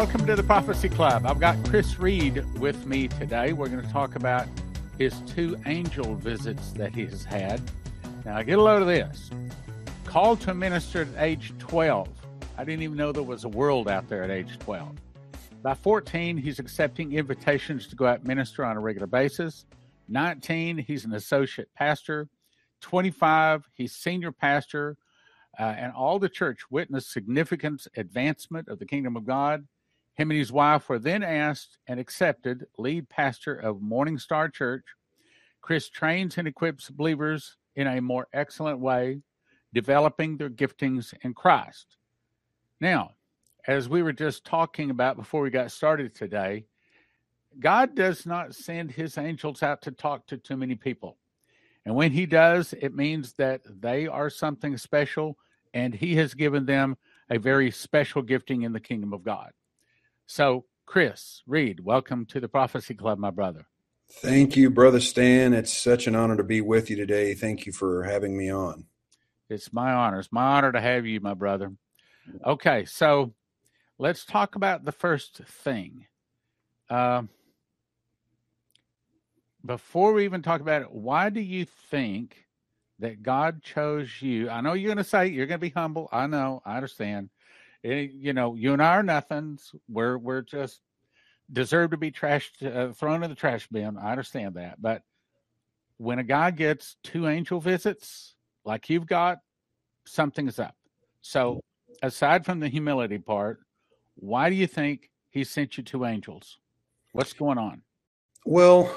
Welcome to the Prophecy Club. I've got Chris Reed with me today. We're going to talk about his two angel visits that he has had. Now, get a load of this. Called to minister at age 12. I didn't even know there was a world out there at age 12. By 14, he's accepting invitations to go out and minister on a regular basis. 19, he's an associate pastor. 25, he's senior pastor. And all the church witnessed significant advancement of the kingdom of God. Him and his wife were then asked and accepted lead pastor of Morningstar Church. Chris trains and equips believers in a more excellent way, developing their giftings in Christ. Now, as we were just talking about before we got started today, God does not send his angels out to talk to too many people. And when he does, it means that they are something special, and he has given them a very special gifting in the kingdom of God. So, Chris Reed, welcome to the Prophecy Club, my brother. Thank you, Brother Stan. It's such an honor to be with you today. Thank you for having me on. It's my honor. It's my honor to have you, my brother. Okay, so let's talk about the first thing. Before we even talk about it, why do you think that God chose you? I know you're going to say you're going to be humble. I know. I understand. It, you know, you and I are nothings. We're just deserve to be trashed, thrown in the trash bin. I understand that. But when a guy gets two angel visits like you've got, something's up. So aside from the humility part, why do you think he sent you two angels? What's going on? Well,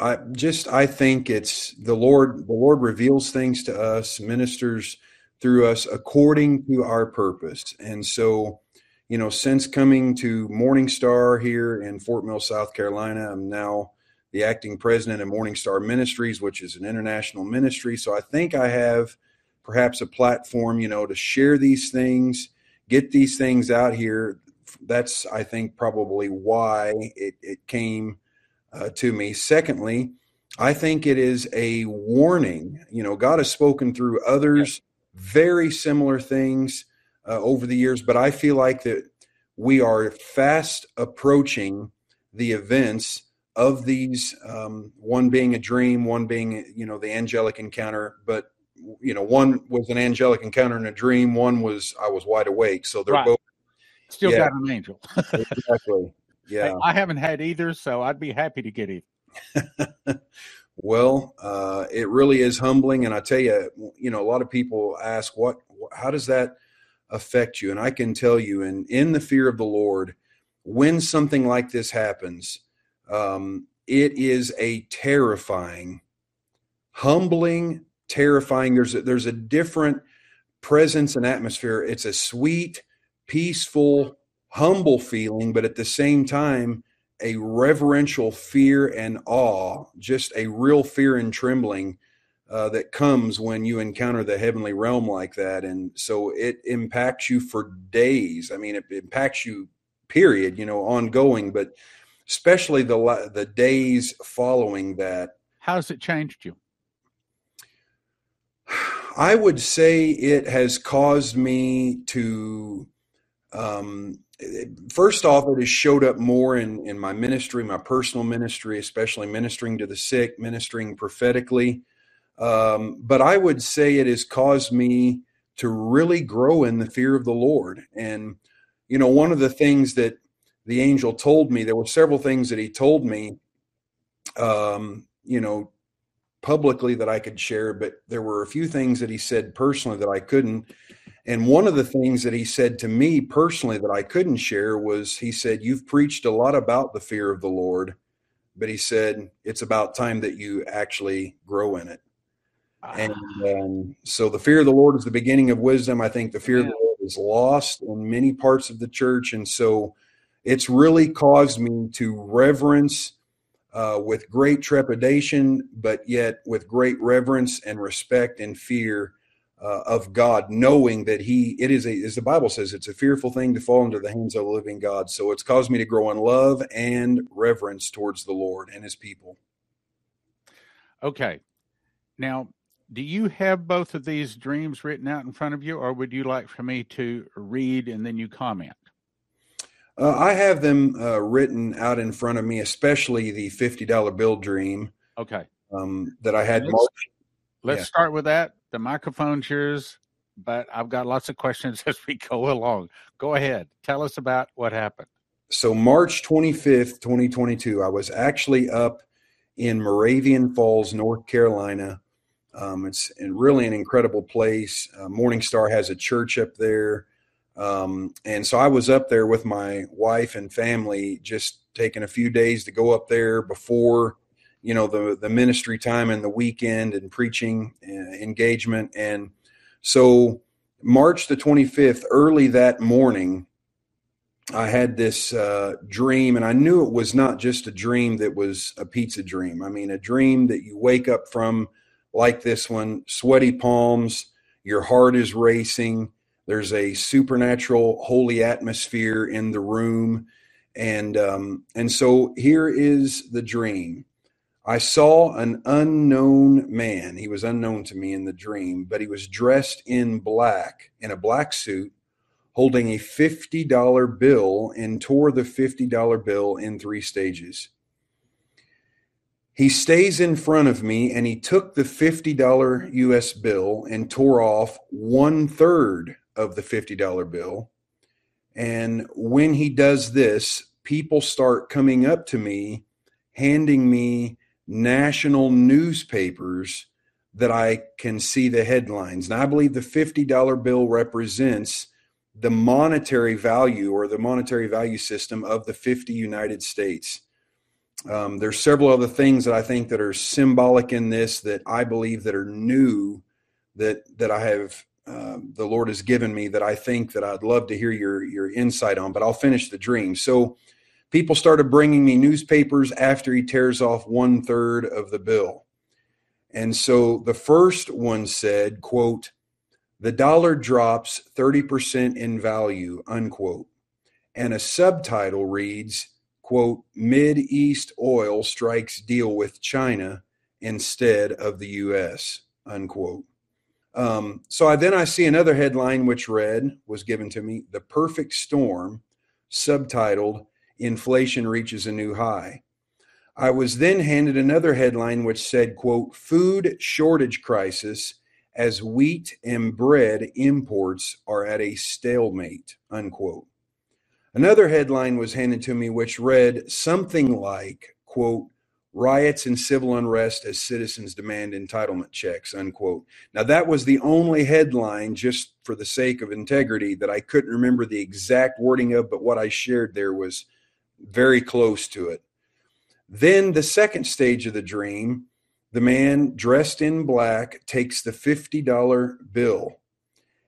I think it's the Lord reveals things to us, ministers through us according to our purpose. And so, you know, since coming to Morningstar here in Fort Mill, South Carolina, I'm now the acting president of Morningstar Ministries, which is an international ministry. So I think I have perhaps a platform, you know, to share these things, get these things out here. That's, I think, probably why it came to me. Secondly, I think it is a warning. You know, God has spoken through others, very similar things over the years, but I feel like that we are fast approaching the events of these, one being a dream, one being, you know, the angelic encounter, but, you know, one was an angelic encounter and a dream. One was, I was wide awake. So they're both. Still got an angel. Exactly. Yeah, I haven't had either, so I'd be happy to get it. Well, it really is humbling, and I tell you, you know, a lot of people ask, how does that affect you? And I can tell you, in the fear of the Lord, when something like this happens, it is a terrifying, humbling, terrifying. There's a different presence and atmosphere. It's a sweet, peaceful, humble feeling, but at the same time, a reverential fear and awe, just a real fear and trembling that comes when you encounter the heavenly realm like that. And so it impacts you for days. I mean, it impacts you, period, you know, ongoing, but especially the days following that. How's it changed you? I would say it has caused me to... first off, it has showed up more in my ministry, my personal ministry, especially ministering to the sick, ministering prophetically. But I would say it has caused me to really grow in the fear of the Lord. And, you know, one of the things that the angel told me, there were several things that he told me, you know, publicly that I could share, but there were a few things that he said personally that I couldn't. And one of the things that he said to me personally that I couldn't share was, he said, "You've preached a lot about the fear of the Lord," but he said, "It's about time that you actually grow in it." And so the fear of the Lord is the beginning of wisdom. I think the fear of the Lord is lost in many parts of the church. And so it's really caused me to reverence with great trepidation, but yet with great reverence and respect and fear of God, knowing that as the Bible says, it's a fearful thing to fall into the hands of the living God. So it's caused me to grow in love and reverence towards the Lord and his people. Okay. Now, do you have both of these dreams written out in front of you, or would you like for me to read and then you comment? I have them written out in front of me, especially the $50 Bill Dream. Okay. That I had. Let's start with that. The microphone's yours, but I've got lots of questions as we go along. Go ahead. Tell us about what happened. So March 25th, 2022, I was actually up in Moravian Falls, North Carolina. It's really an incredible place. Morningstar has a church up there. And so I was up there with my wife and family, just taking a few days to go up there before, you know, the ministry time and the weekend and preaching engagement. And so March the 25th, early that morning, I had this dream, and I knew it was not just a dream that was a pizza dream. I mean, a dream that you wake up from like this one, sweaty palms, your heart is racing. There's a supernatural, holy atmosphere in the room. And so here is the dream. I saw an unknown man. He was unknown to me in the dream, but he was dressed in black, in a black suit, holding a $50 bill, and tore the $50 bill in three stages. He stays in front of me, and he took the $50 U.S. bill and tore off 1/3 of the $50 bill. And when he does this, people start coming up to me, handing me national newspapers that I can see the headlines. And I believe the $50 bill represents the monetary value, or the monetary value system of the 50 United States. There's several other things that I think that are symbolic in this, that I believe that are new, that I have, the Lord has given me, that I think that I'd love to hear your insight on, but I'll finish the dream. So people started bringing me newspapers after he tears off 1/3 of the bill. And so the first one said, quote, "The dollar drops 30% in value," unquote. And a subtitle reads, quote, "Mid-East oil strikes deal with China instead of the U.S.," unquote. So I see another headline which read, was given to me, "The Perfect Storm," subtitled, "Inflation Reaches a New High." I was then handed another headline which said, quote, "Food Shortage Crisis as Wheat and Bread Imports Are at a Stalemate," unquote. Another headline was handed to me which read something like, quote, "Riots and Civil Unrest as Citizens Demand Entitlement Checks," unquote. Now, that was the only headline, just for the sake of integrity, that I couldn't remember the exact wording of, but what I shared there was very close to it. Then the second stage of the dream, the man dressed in black takes the $50 bill,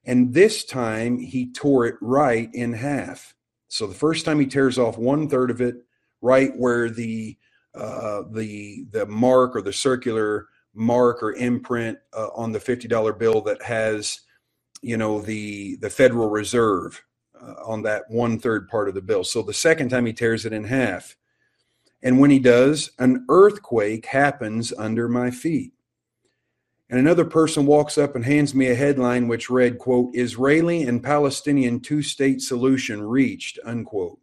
and this time he tore it right in half. So the first time he tears off 1/3 of it, right where the mark, or the circular mark or imprint on the $50 bill that has, you know, the Federal Reserve on that 1/3 part of the bill. So the second time he tears it in half. And when he does, an earthquake happens under my feet. And another person walks up and hands me a headline which read, quote, "Israeli and Palestinian two-state solution reached," unquote.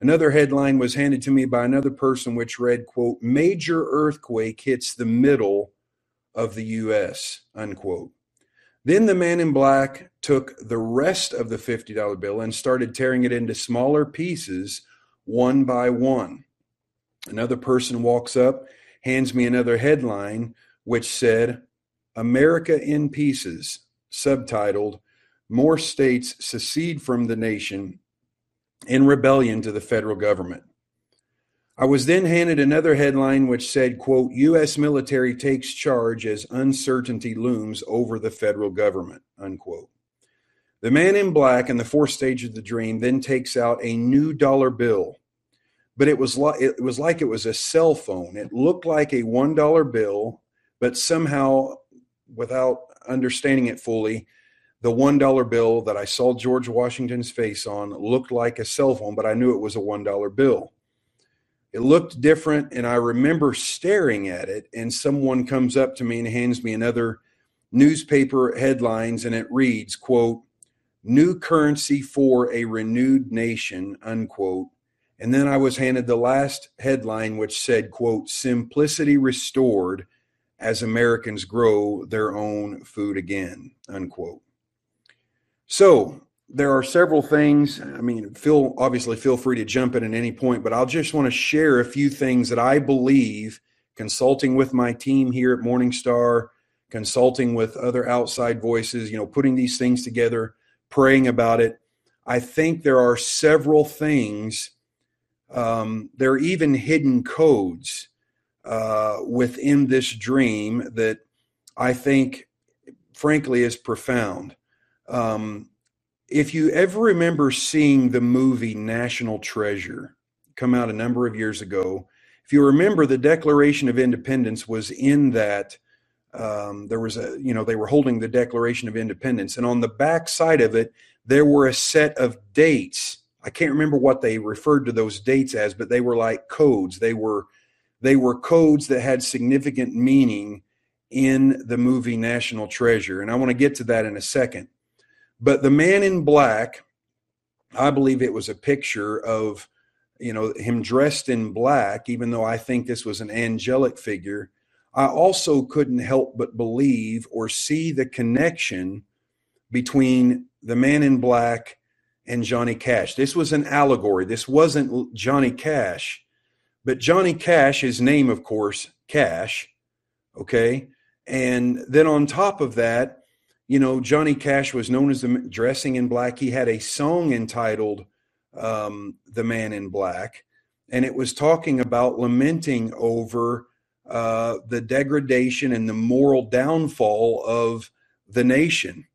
Another headline was handed to me by another person which read, quote, "Major earthquake hits the middle of the U.S.," unquote. Then the man in black took the rest of the $50 bill and started tearing it into smaller pieces, one by one. Another person walks up, hands me another headline, which said, "America in Pieces," subtitled, "More States Secede from the Nation in Rebellion to the Federal Government." I was then handed another headline which said, quote, "U.S. military takes charge as uncertainty looms over the federal government," unquote. The man in black in the fourth stage of the dream then takes out a new dollar bill. But it was like it was a cell phone. It looked like a $1 bill, but somehow, without understanding it fully, the $1 bill that I saw George Washington's face on looked like a cell phone, but I knew it was a $1 bill. It looked different, and I remember staring at it, and someone comes up to me and hands me another newspaper headlines, and it reads, quote, new currency for a renewed nation, unquote. And then I was handed the last headline, which said, quote, simplicity restored as Americans grow their own food again, unquote. So there are several things. I mean, feel free to jump in at any point, but I'll just want to share a few things that I believe, consulting with my team here at Morningstar, consulting with other outside voices, you know, putting these things together, praying about it. I think there are several things. There are even hidden codes within this dream that I think, frankly, is profound. If you ever remember seeing the movie National Treasure come out a number of years ago, if you remember, the Declaration of Independence was in that. They were holding the Declaration of Independence, and on the back side of it, there were a set of dates. I can't remember what they referred to those dates as, but they were like codes. They were codes that had significant meaning in the movie National Treasure. And I want to get to that in a second. But the man in black, I believe it was a picture of, you know, him dressed in black, even though I think this was an angelic figure. I also couldn't help but believe or see the connection between the man in black and Johnny Cash. This was an allegory. This wasn't Johnny Cash, but Johnny Cash, his name, of course, Cash. Okay. And then on top of that, you know, Johnny Cash was known as the dressing in black. He had a song entitled The Man in Black, and it was talking about lamenting over the degradation and the moral downfall of the nation.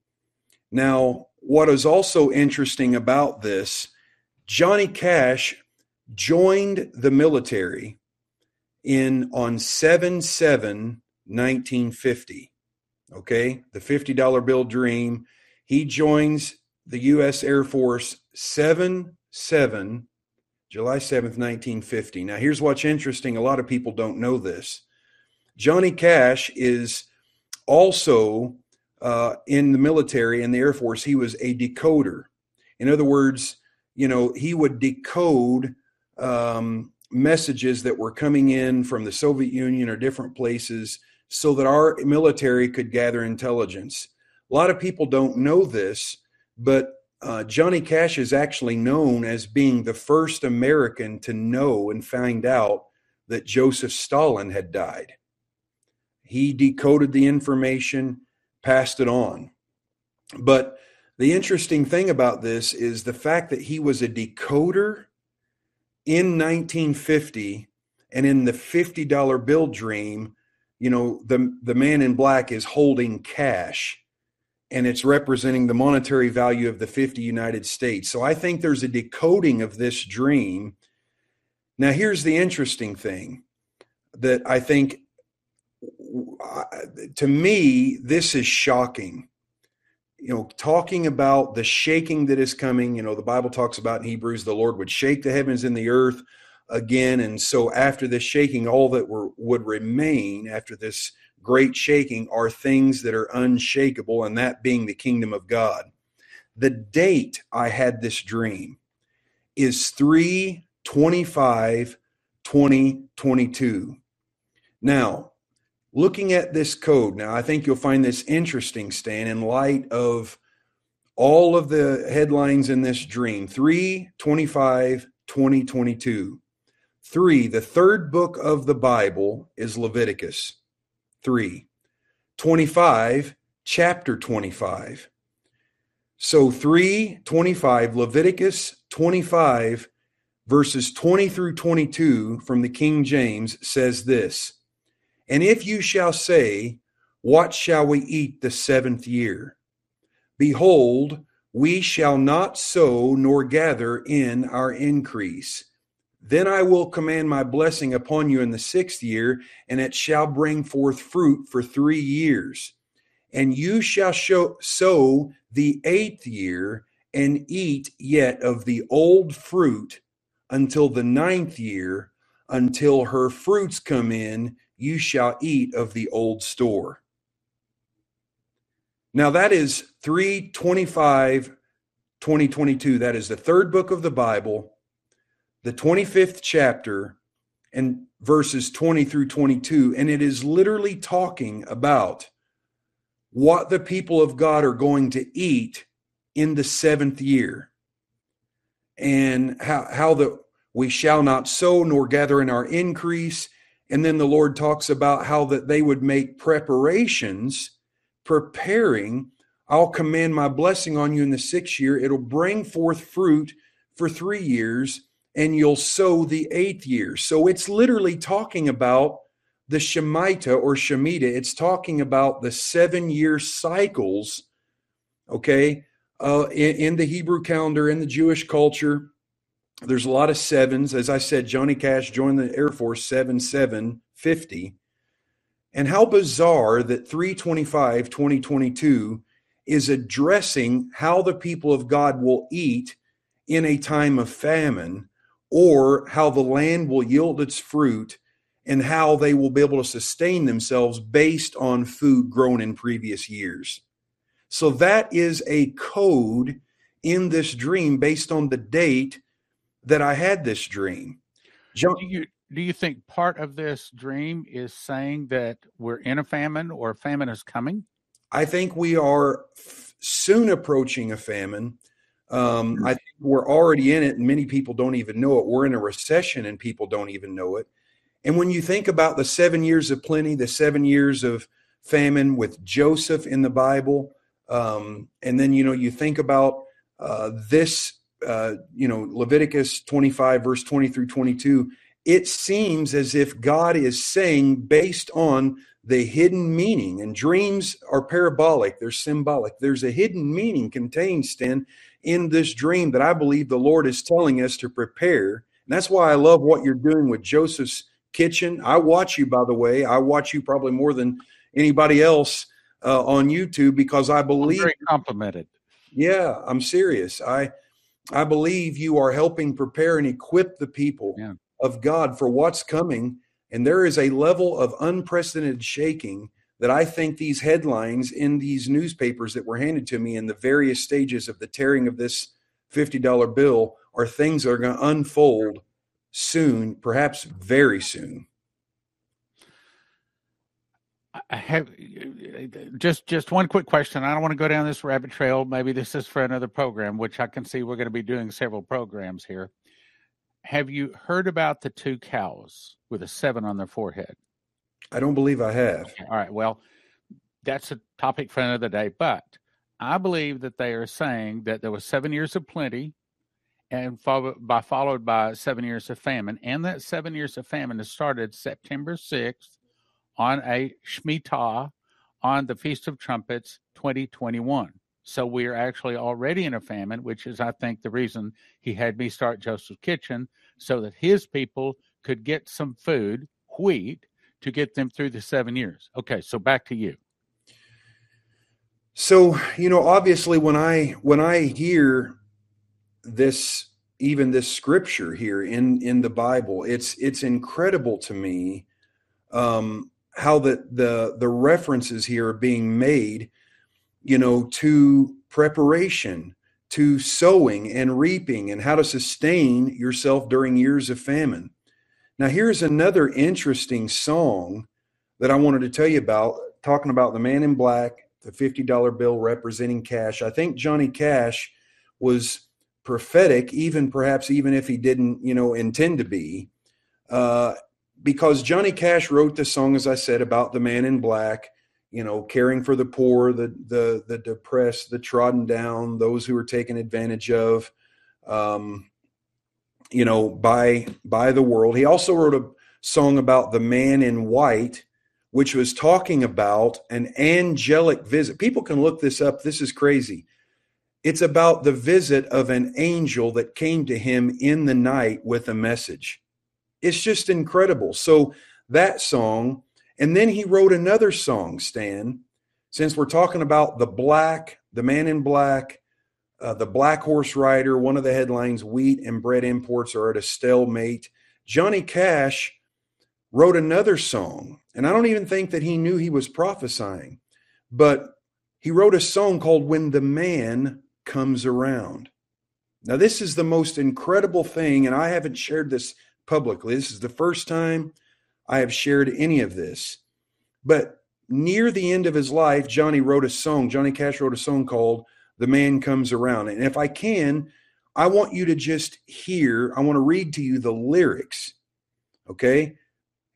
Now, what is also interesting about this, Johnny Cash joined the military on 7/7/1950. Okay, the $50 Bill Dream. He joins the U.S. Air Force July 7th, 1950. Now, here's what's interesting. A lot of people don't know this. Johnny Cash is also in the military and the Air Force. He was a decoder. In other words, you know, he would decode messages that were coming in from the Soviet Union or different places so that our military could gather intelligence. A lot of people don't know this, but Johnny Cash is actually known as being the first American to know and find out that Joseph Stalin had died. He decoded the information, passed it on. But the interesting thing about this is the fact that he was a decoder in 1950, and in the $50 Bill Dream, you know, the man in black is holding cash, and it's representing the monetary value of the 50 United States. So I think there's a decoding of this dream. Now, here's the interesting thing that I think, to me, this is shocking. You know, talking about the shaking that is coming, you know, the Bible talks about in Hebrews, the Lord would shake the heavens and the earth again. And so after this shaking, all that would remain after this great shaking are things that are unshakable, and that being the kingdom of God. The date I had this dream is 3/25/2022. Now, looking at this code, now I think you'll find this interesting, Stan, in light of all of the headlines in this dream. 3/25/2022. 3, the third book of the Bible is Leviticus. 3:25, chapter 25. So 3:25, Leviticus 25, verses 20 through 22 from the King James says this: "And if you shall say, what shall we eat the seventh year? Behold, we shall not sow nor gather in our increase. Then I will command my blessing upon you in the sixth year, and it shall bring forth fruit for 3 years. And you shall sow the eighth year, and eat yet of the old fruit until the ninth year. Until her fruits come in, you shall eat of the old store." Now that is 3:25, 2022. That is the third book of the Bible, the 25th chapter, and verses 20 through 22. And it is literally talking about what the people of God are going to eat in the seventh year, and how we shall not sow nor gather in our increase. And then the Lord talks about how that they would make preparations, preparing, I'll command my blessing on you in the sixth year. It'll bring forth fruit for 3 years, and you'll sow the eighth year. So it's literally talking about the Shemitah or Shemitah. It's talking about the 7 year cycles, okay, in the Hebrew calendar, in the Jewish culture. There's a lot of sevens. As I said, Johnny Cash joined the Air Force, 7, 7, 50. And how bizarre that 3/25/2022 is addressing how the people of God will eat in a time of famine, or how the land will yield its fruit, and how they will be able to sustain themselves based on food grown in previous years. So that is a code in this dream based on the date that I had this dream. Do you think part of this dream is saying that we're in a famine, or a famine is coming? I think we are soon approaching a famine. I think we're already in it, and many people don't even know it. We're in a recession, and people don't even know it. And when you think about the 7 years of plenty, the 7 years of famine with Joseph in the Bible, and then, you think about Leviticus 25, verse 20 through 22, it seems as if God is saying, based on the hidden meaning, and dreams are parabolic, they're symbolic. There's a hidden meaning contained, Stan, in this dream that I believe the Lord is telling us to prepare. And that's why I love what you're doing with Joseph's Kitchen. I watch you, by the way. I watch you probably more than anybody else on YouTube, because I believe... I'm very complimented. Yeah, I'm serious. I believe you are helping prepare and equip the people of God for what's coming. And there is a level of unprecedented shaking that I think these headlines in these newspapers that were handed to me in the various stages of the tearing of this $50 bill are things that are going to unfold soon, perhaps very soon. I have just one quick question. I don't want to go down this rabbit trail. Maybe this is for another program, which I can see we're going to be doing several programs here. Have you heard about the two cows with a 7 on their forehead? I don't believe I have. Okay. All right. Well, that's a topic for another day, but I believe that they are saying that there was 7 years of plenty and followed by 7 years of famine. And that 7 years of famine has started September 6th on a Shemitah, on the Feast of Trumpets 2021. So we are actually already in a famine, which is, I think, the reason he had me start Joseph's Kitchen, so that his people could get some food, wheat, to get them through the 7 years. Okay, so back to you. So, obviously when I hear this, even this scripture here in the Bible, it's incredible to me how the references here are being made, to preparation, to sowing and reaping, and how to sustain yourself during years of famine. Now, here's another interesting song that I wanted to tell you about, talking about the man in black, the $50 bill representing cash. I think Johnny Cash was prophetic, even if he didn't, intend to be, because Johnny Cash wrote this song, as I said, about the man in black, caring for the poor, the depressed, the trodden down, those who are taken advantage of, by the world. He also wrote a song about the man in white, which was talking about an angelic visit. People can look this up. This is crazy. It's about the visit of an angel that came to him in the night with a message. It's just incredible. So that song, and then he wrote another song, Stan, since we're talking about the man in black, the black horse rider, one of the headlines, wheat and bread imports are at a stalemate. Johnny Cash wrote another song, and I don't even think that he knew he was prophesying, but he wrote a song called When the Man Comes Around. Now, this is the most incredible thing, and I haven't shared this publicly. This is the first time I have shared any of this. But near the end of his life, Johnny Cash wrote a song called The Man Comes Around. And if I can, I want you to just hear, I want to read to you the lyrics, okay?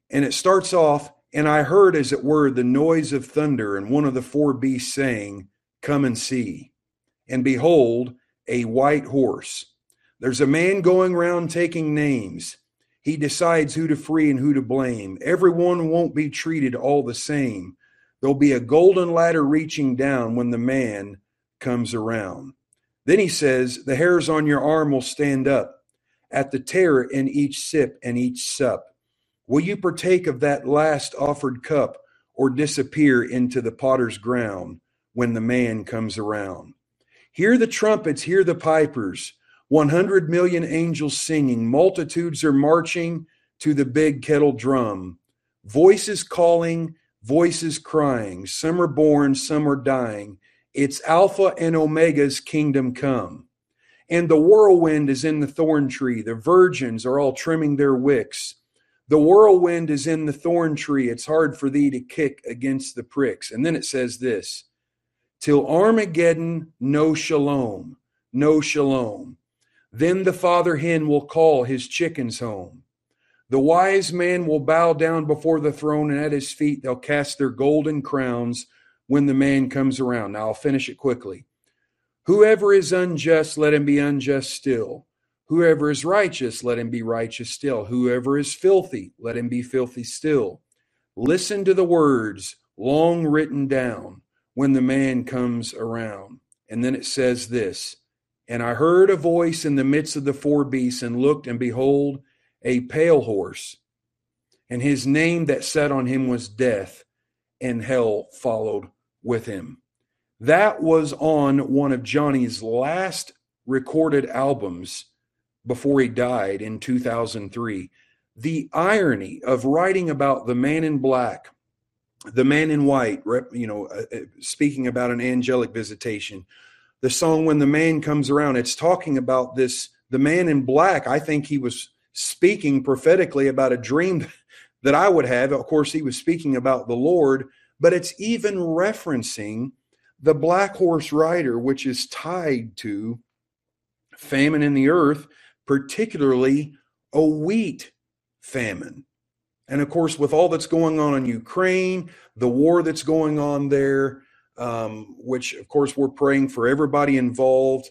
And it starts off, and I heard, as it were, the noise of thunder, and one of the four beasts saying, "Come and see." And behold, a white horse. There's a man going round taking names. He decides who to free and who to blame. Everyone won't be treated all the same. There'll be a golden ladder reaching down when the man comes around. Then he says, the hairs on your arm will stand up at the terror in each sip and each sup. Will you partake of that last offered cup or disappear into the potter's ground when the man comes around? Hear the trumpets, hear the pipers, 100 million angels singing, multitudes are marching to the big kettle drum, voices calling, voices crying, some are born, some are dying. It's Alpha and Omega's kingdom come. And the whirlwind is in the thorn tree, the virgins are all trimming their wicks. The whirlwind is in the thorn tree. It's hard for thee to kick against the pricks. And then it says this, till Armageddon, no shalom, no shalom. Then the father hen will call his chickens home. The wise man will bow down before the throne, and at his feet they'll cast their golden crowns when the man comes around. Now, I'll finish it quickly. Whoever is unjust, let him be unjust still. Whoever is righteous, let him be righteous still. Whoever is filthy, let him be filthy still. Listen to the words long written down when the man comes around. And then it says this, and I heard a voice in the midst of the four beasts, and looked, and behold, a pale horse. And his name that sat on him was Death, and hell followed with him. That was on one of Johnny's last recorded albums before he died in 2003. The irony of writing about the man in black, the man in white, speaking about an angelic visitation, the song When the Man Comes Around, it's talking about this, the man in black. I think he was speaking prophetically about a dream that I would have. Of course, he was speaking about the Lord, but it's even referencing the black horse rider, which is tied to famine in the earth, particularly a wheat famine. And of course, with all that's going on in Ukraine, the war that's going on there, which of course we're praying for everybody involved,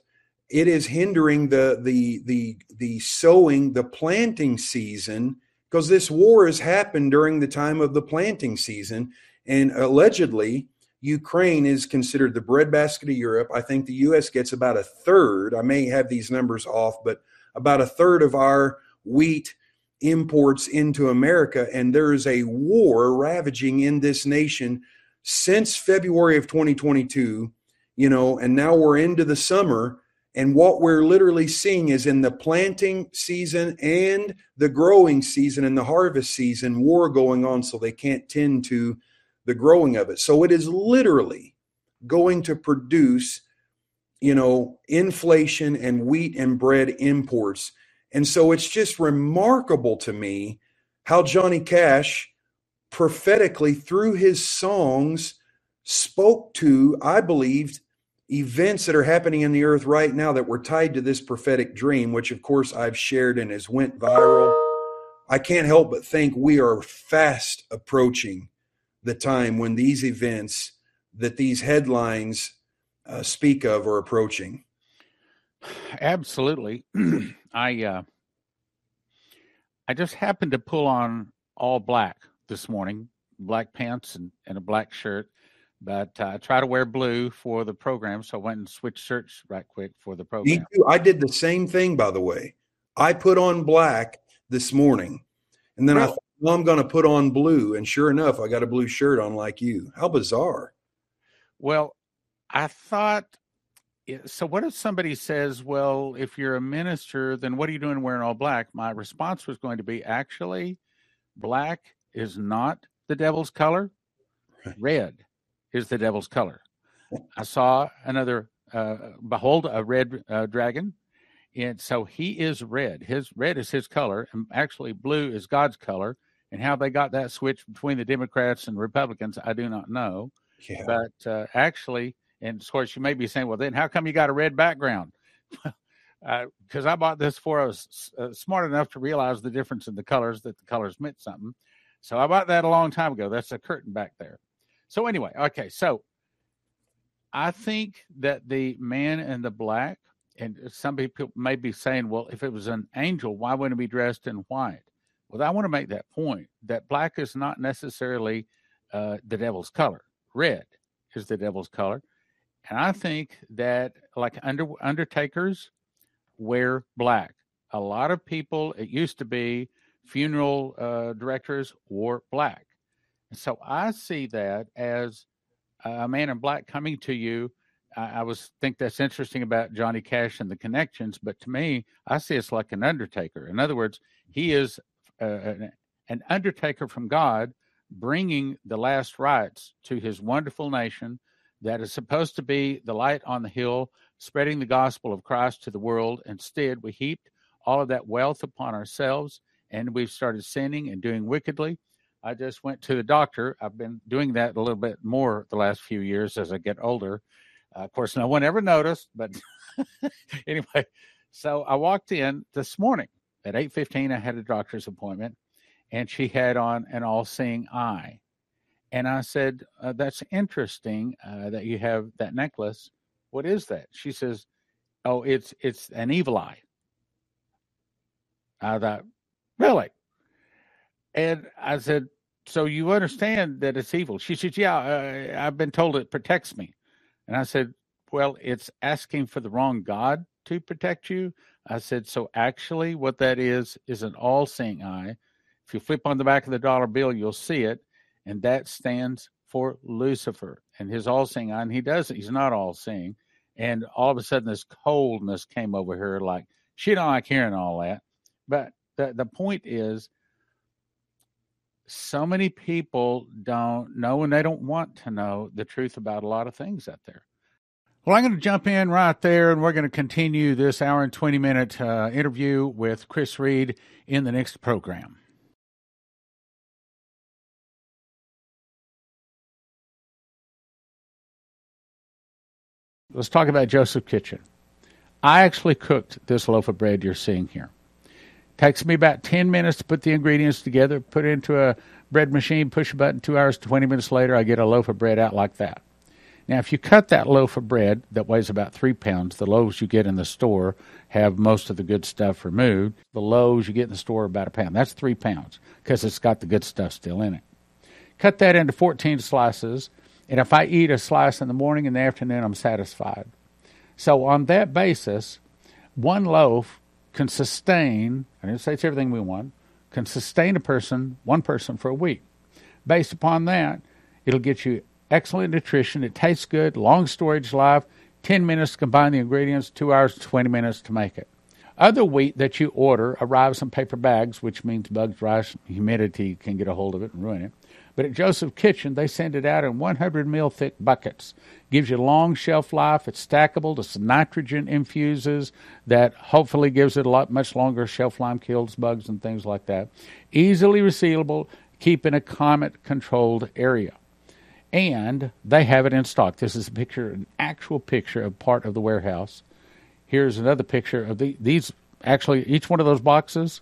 it is hindering the sowing, the planting season, because this war has happened during the time of the planting season. And allegedly, Ukraine is considered the breadbasket of Europe. I think the U.S. gets about a third. I may have these numbers off, but about a third of our wheat imports into America, and there is a war ravaging in this nation since February of 2022, and now we're into the summer, and what we're literally seeing is in the planting season and the growing season and the harvest season, war going on, so they can't tend to the growing of it. So it is literally going to produce, inflation and wheat and bread imports. And so it's just remarkable to me how Johnny Cash prophetically through his songs spoke to, I believed, events that are happening in the earth right now that were tied to this prophetic dream, which of course I've shared and has went viral. I can't help but think we are fast approaching the time when these events that these headlines speak of are approaching. Absolutely. I just happened to pull on all black this morning, black pants and a black shirt, but I try to wear blue for the program, so I went and switched shirts right quick for the program. Me too. I did the same thing, by the way. I put on black this morning, and then I thought, well, I'm going to put on blue, and sure enough, I got a blue shirt on like you. How bizarre. Well, I thought... So what if somebody says, well, if you're a minister, then what are you doing wearing all black? My response was going to be, actually, black is not the devil's color. Red is the devil's color. I saw another, behold, a red dragon. And so he is red. His red is his color, and actually blue is God's color. And how they got that switch between the Democrats and Republicans, I do not know. Yeah. But actually, and of course, you may be saying, well, then how come you got a red background? Because I bought this for, I was smart enough to realize the difference in the colors, that the colors meant something. So I bought that a long time ago. That's a curtain back there. So anyway, okay. So I think that the man in the black, and some people may be saying, well, if it was an angel, why wouldn't it be dressed in white? Well, I want to make that point that black is not necessarily the devil's color. Red is the devil's color. And I think that like undertakers wear black. A lot of people, it used to be funeral directors wore black. And so I see that as a man in black coming to you. I think that's interesting about Johnny Cash and the connections, but to me, I see it's like an undertaker. In other words, he is an undertaker from God, bringing the last rites to his wonderful nation that is supposed to be the light on the hill, spreading the gospel of Christ to the world. Instead, we heaped all of that wealth upon ourselves, and we've started sinning and doing wickedly. I just went to the doctor. I've been doing that a little bit more the last few years as I get older. Of course, no one ever noticed, but anyway, so I walked in this morning at 8:15. I had a doctor's appointment, and she had on an all-seeing eye. And I said, that's interesting that you have that necklace. What is that? She says, oh, it's an evil eye. I thought, really? And I said, so you understand that it's evil? She said, yeah, I've been told it protects me. And I said, well, it's asking for the wrong God to protect you. I said, so actually what that is an all-seeing eye. If you flip on the back of the dollar bill, you'll see it. And that stands for Lucifer and his all-seeing eye. And he's not all-seeing. And all of a sudden this coldness came over her, like she don't like hearing all that. But the point is, so many people don't know, and they don't want to know the truth about a lot of things out there. Well, I'm going to jump in right there, and we're going to continue this hour and 20-minute interview with Chris Reed in the next program. Let's talk about Joseph's Kitchen. I actually cooked this loaf of bread you're seeing here. Takes me about 10 minutes to put the ingredients together, put it into a bread machine, push a button, 2 hours, 20 minutes later, I get a loaf of bread out like that. Now, if you cut that loaf of bread that weighs about 3 pounds, the loaves you get in the store have most of the good stuff removed. The loaves you get in the store are about a pound. That's 3 pounds because it's got the good stuff still in it. Cut that into 14 slices, and if I eat a slice in the morning and the afternoon, I'm satisfied. So on that basis, one loaf can sustain, I didn't say it's everything we want, can sustain one person for a week. Based upon that, it'll get you excellent nutrition. It tastes good, long storage life, 10 minutes to combine the ingredients, 2 hours, 20 minutes to make it. Other wheat that you order arrives in paper bags, which means bugs, rice, humidity can get a hold of it and ruin it. But at Joseph's Kitchen, they send it out in 100 mil thick buckets. Gives you long shelf life. It's stackable. There's some nitrogen infuses that hopefully gives it much longer shelf life, kills bugs and things like that. Easily resealable. Keep in a climate-controlled area. And they have it in stock. This is a picture, an actual picture of part of the warehouse. Here's another picture of these. Actually, each one of those boxes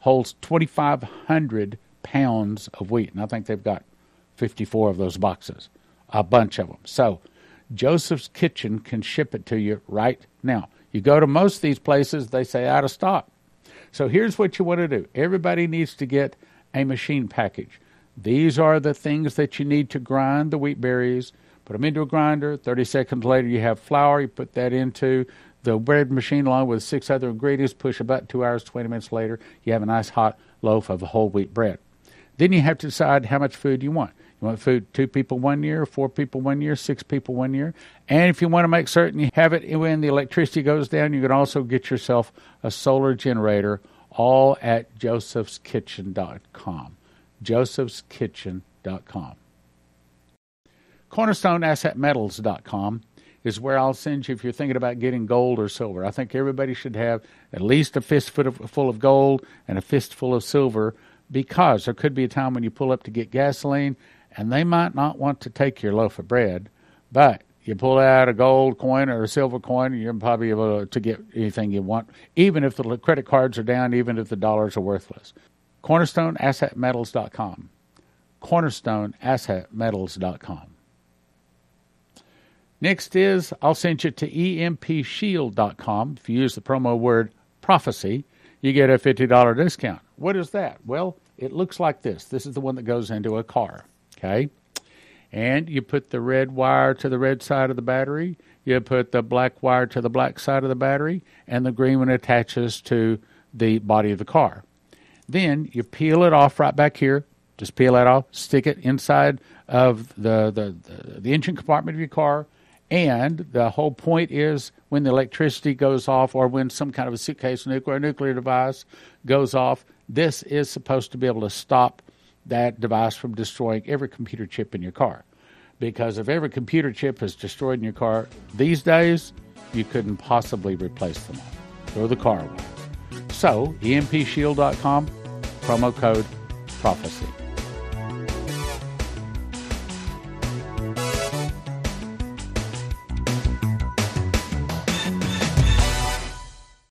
holds 2,500 pounds of wheat, and I think they've got 54 of those boxes, a bunch of them. So Joseph's Kitchen can ship it to you right now. You go to most of these places, they say out of stock. So here's what you want to do. Everybody needs to get a machine package. These are the things that you need to grind the wheat berries, put them into a grinder. 30 seconds later, you have flour. You put that into the bread machine along with 6 other ingredients. Push a button, 2 hours, 20 minutes later, you have a nice hot loaf of whole wheat bread. Then you have to decide how much food you want. You want food 2 people 1 year, 4 people 1 year, 6 people 1 year. And if you want to make certain you have it when the electricity goes down, you can also get yourself a solar generator, all at josephskitchen.com. josephskitchen.com. CornerstoneAssetMetals.com is where I'll send you if you're thinking about getting gold or silver. I think everybody should have at least a fistful of gold and a fistful of silver, because there could be a time when you pull up to get gasoline and they might not want to take your loaf of bread, but you pull out a gold coin or a silver coin, and you're probably able to get anything you want, even if the credit cards are down, even if the dollars are worthless. CornerstoneAssetMetals.com. CornerstoneAssetMetals.com. Next is, I'll send you to EMPShield.com. If you use the promo word prophecy, you get a $50 discount. What is that? Well, it looks like this. This is the one that goes into a car, okay? And you put the red wire to the red side of the battery. You put the black wire to the black side of the battery. And the green one attaches to the body of the car. Then you peel it off right back here. Just peel that off. Stick it inside of the engine compartment of your car. And the whole point is when the electricity goes off or when some kind of a suitcase nuclear device goes off, this is supposed to be able to stop that device from destroying every computer chip in your car. Because if every computer chip is destroyed in your car these days, you couldn't possibly replace them all. Throw the car away. So, EMPShield.com, promo code PROPHECY.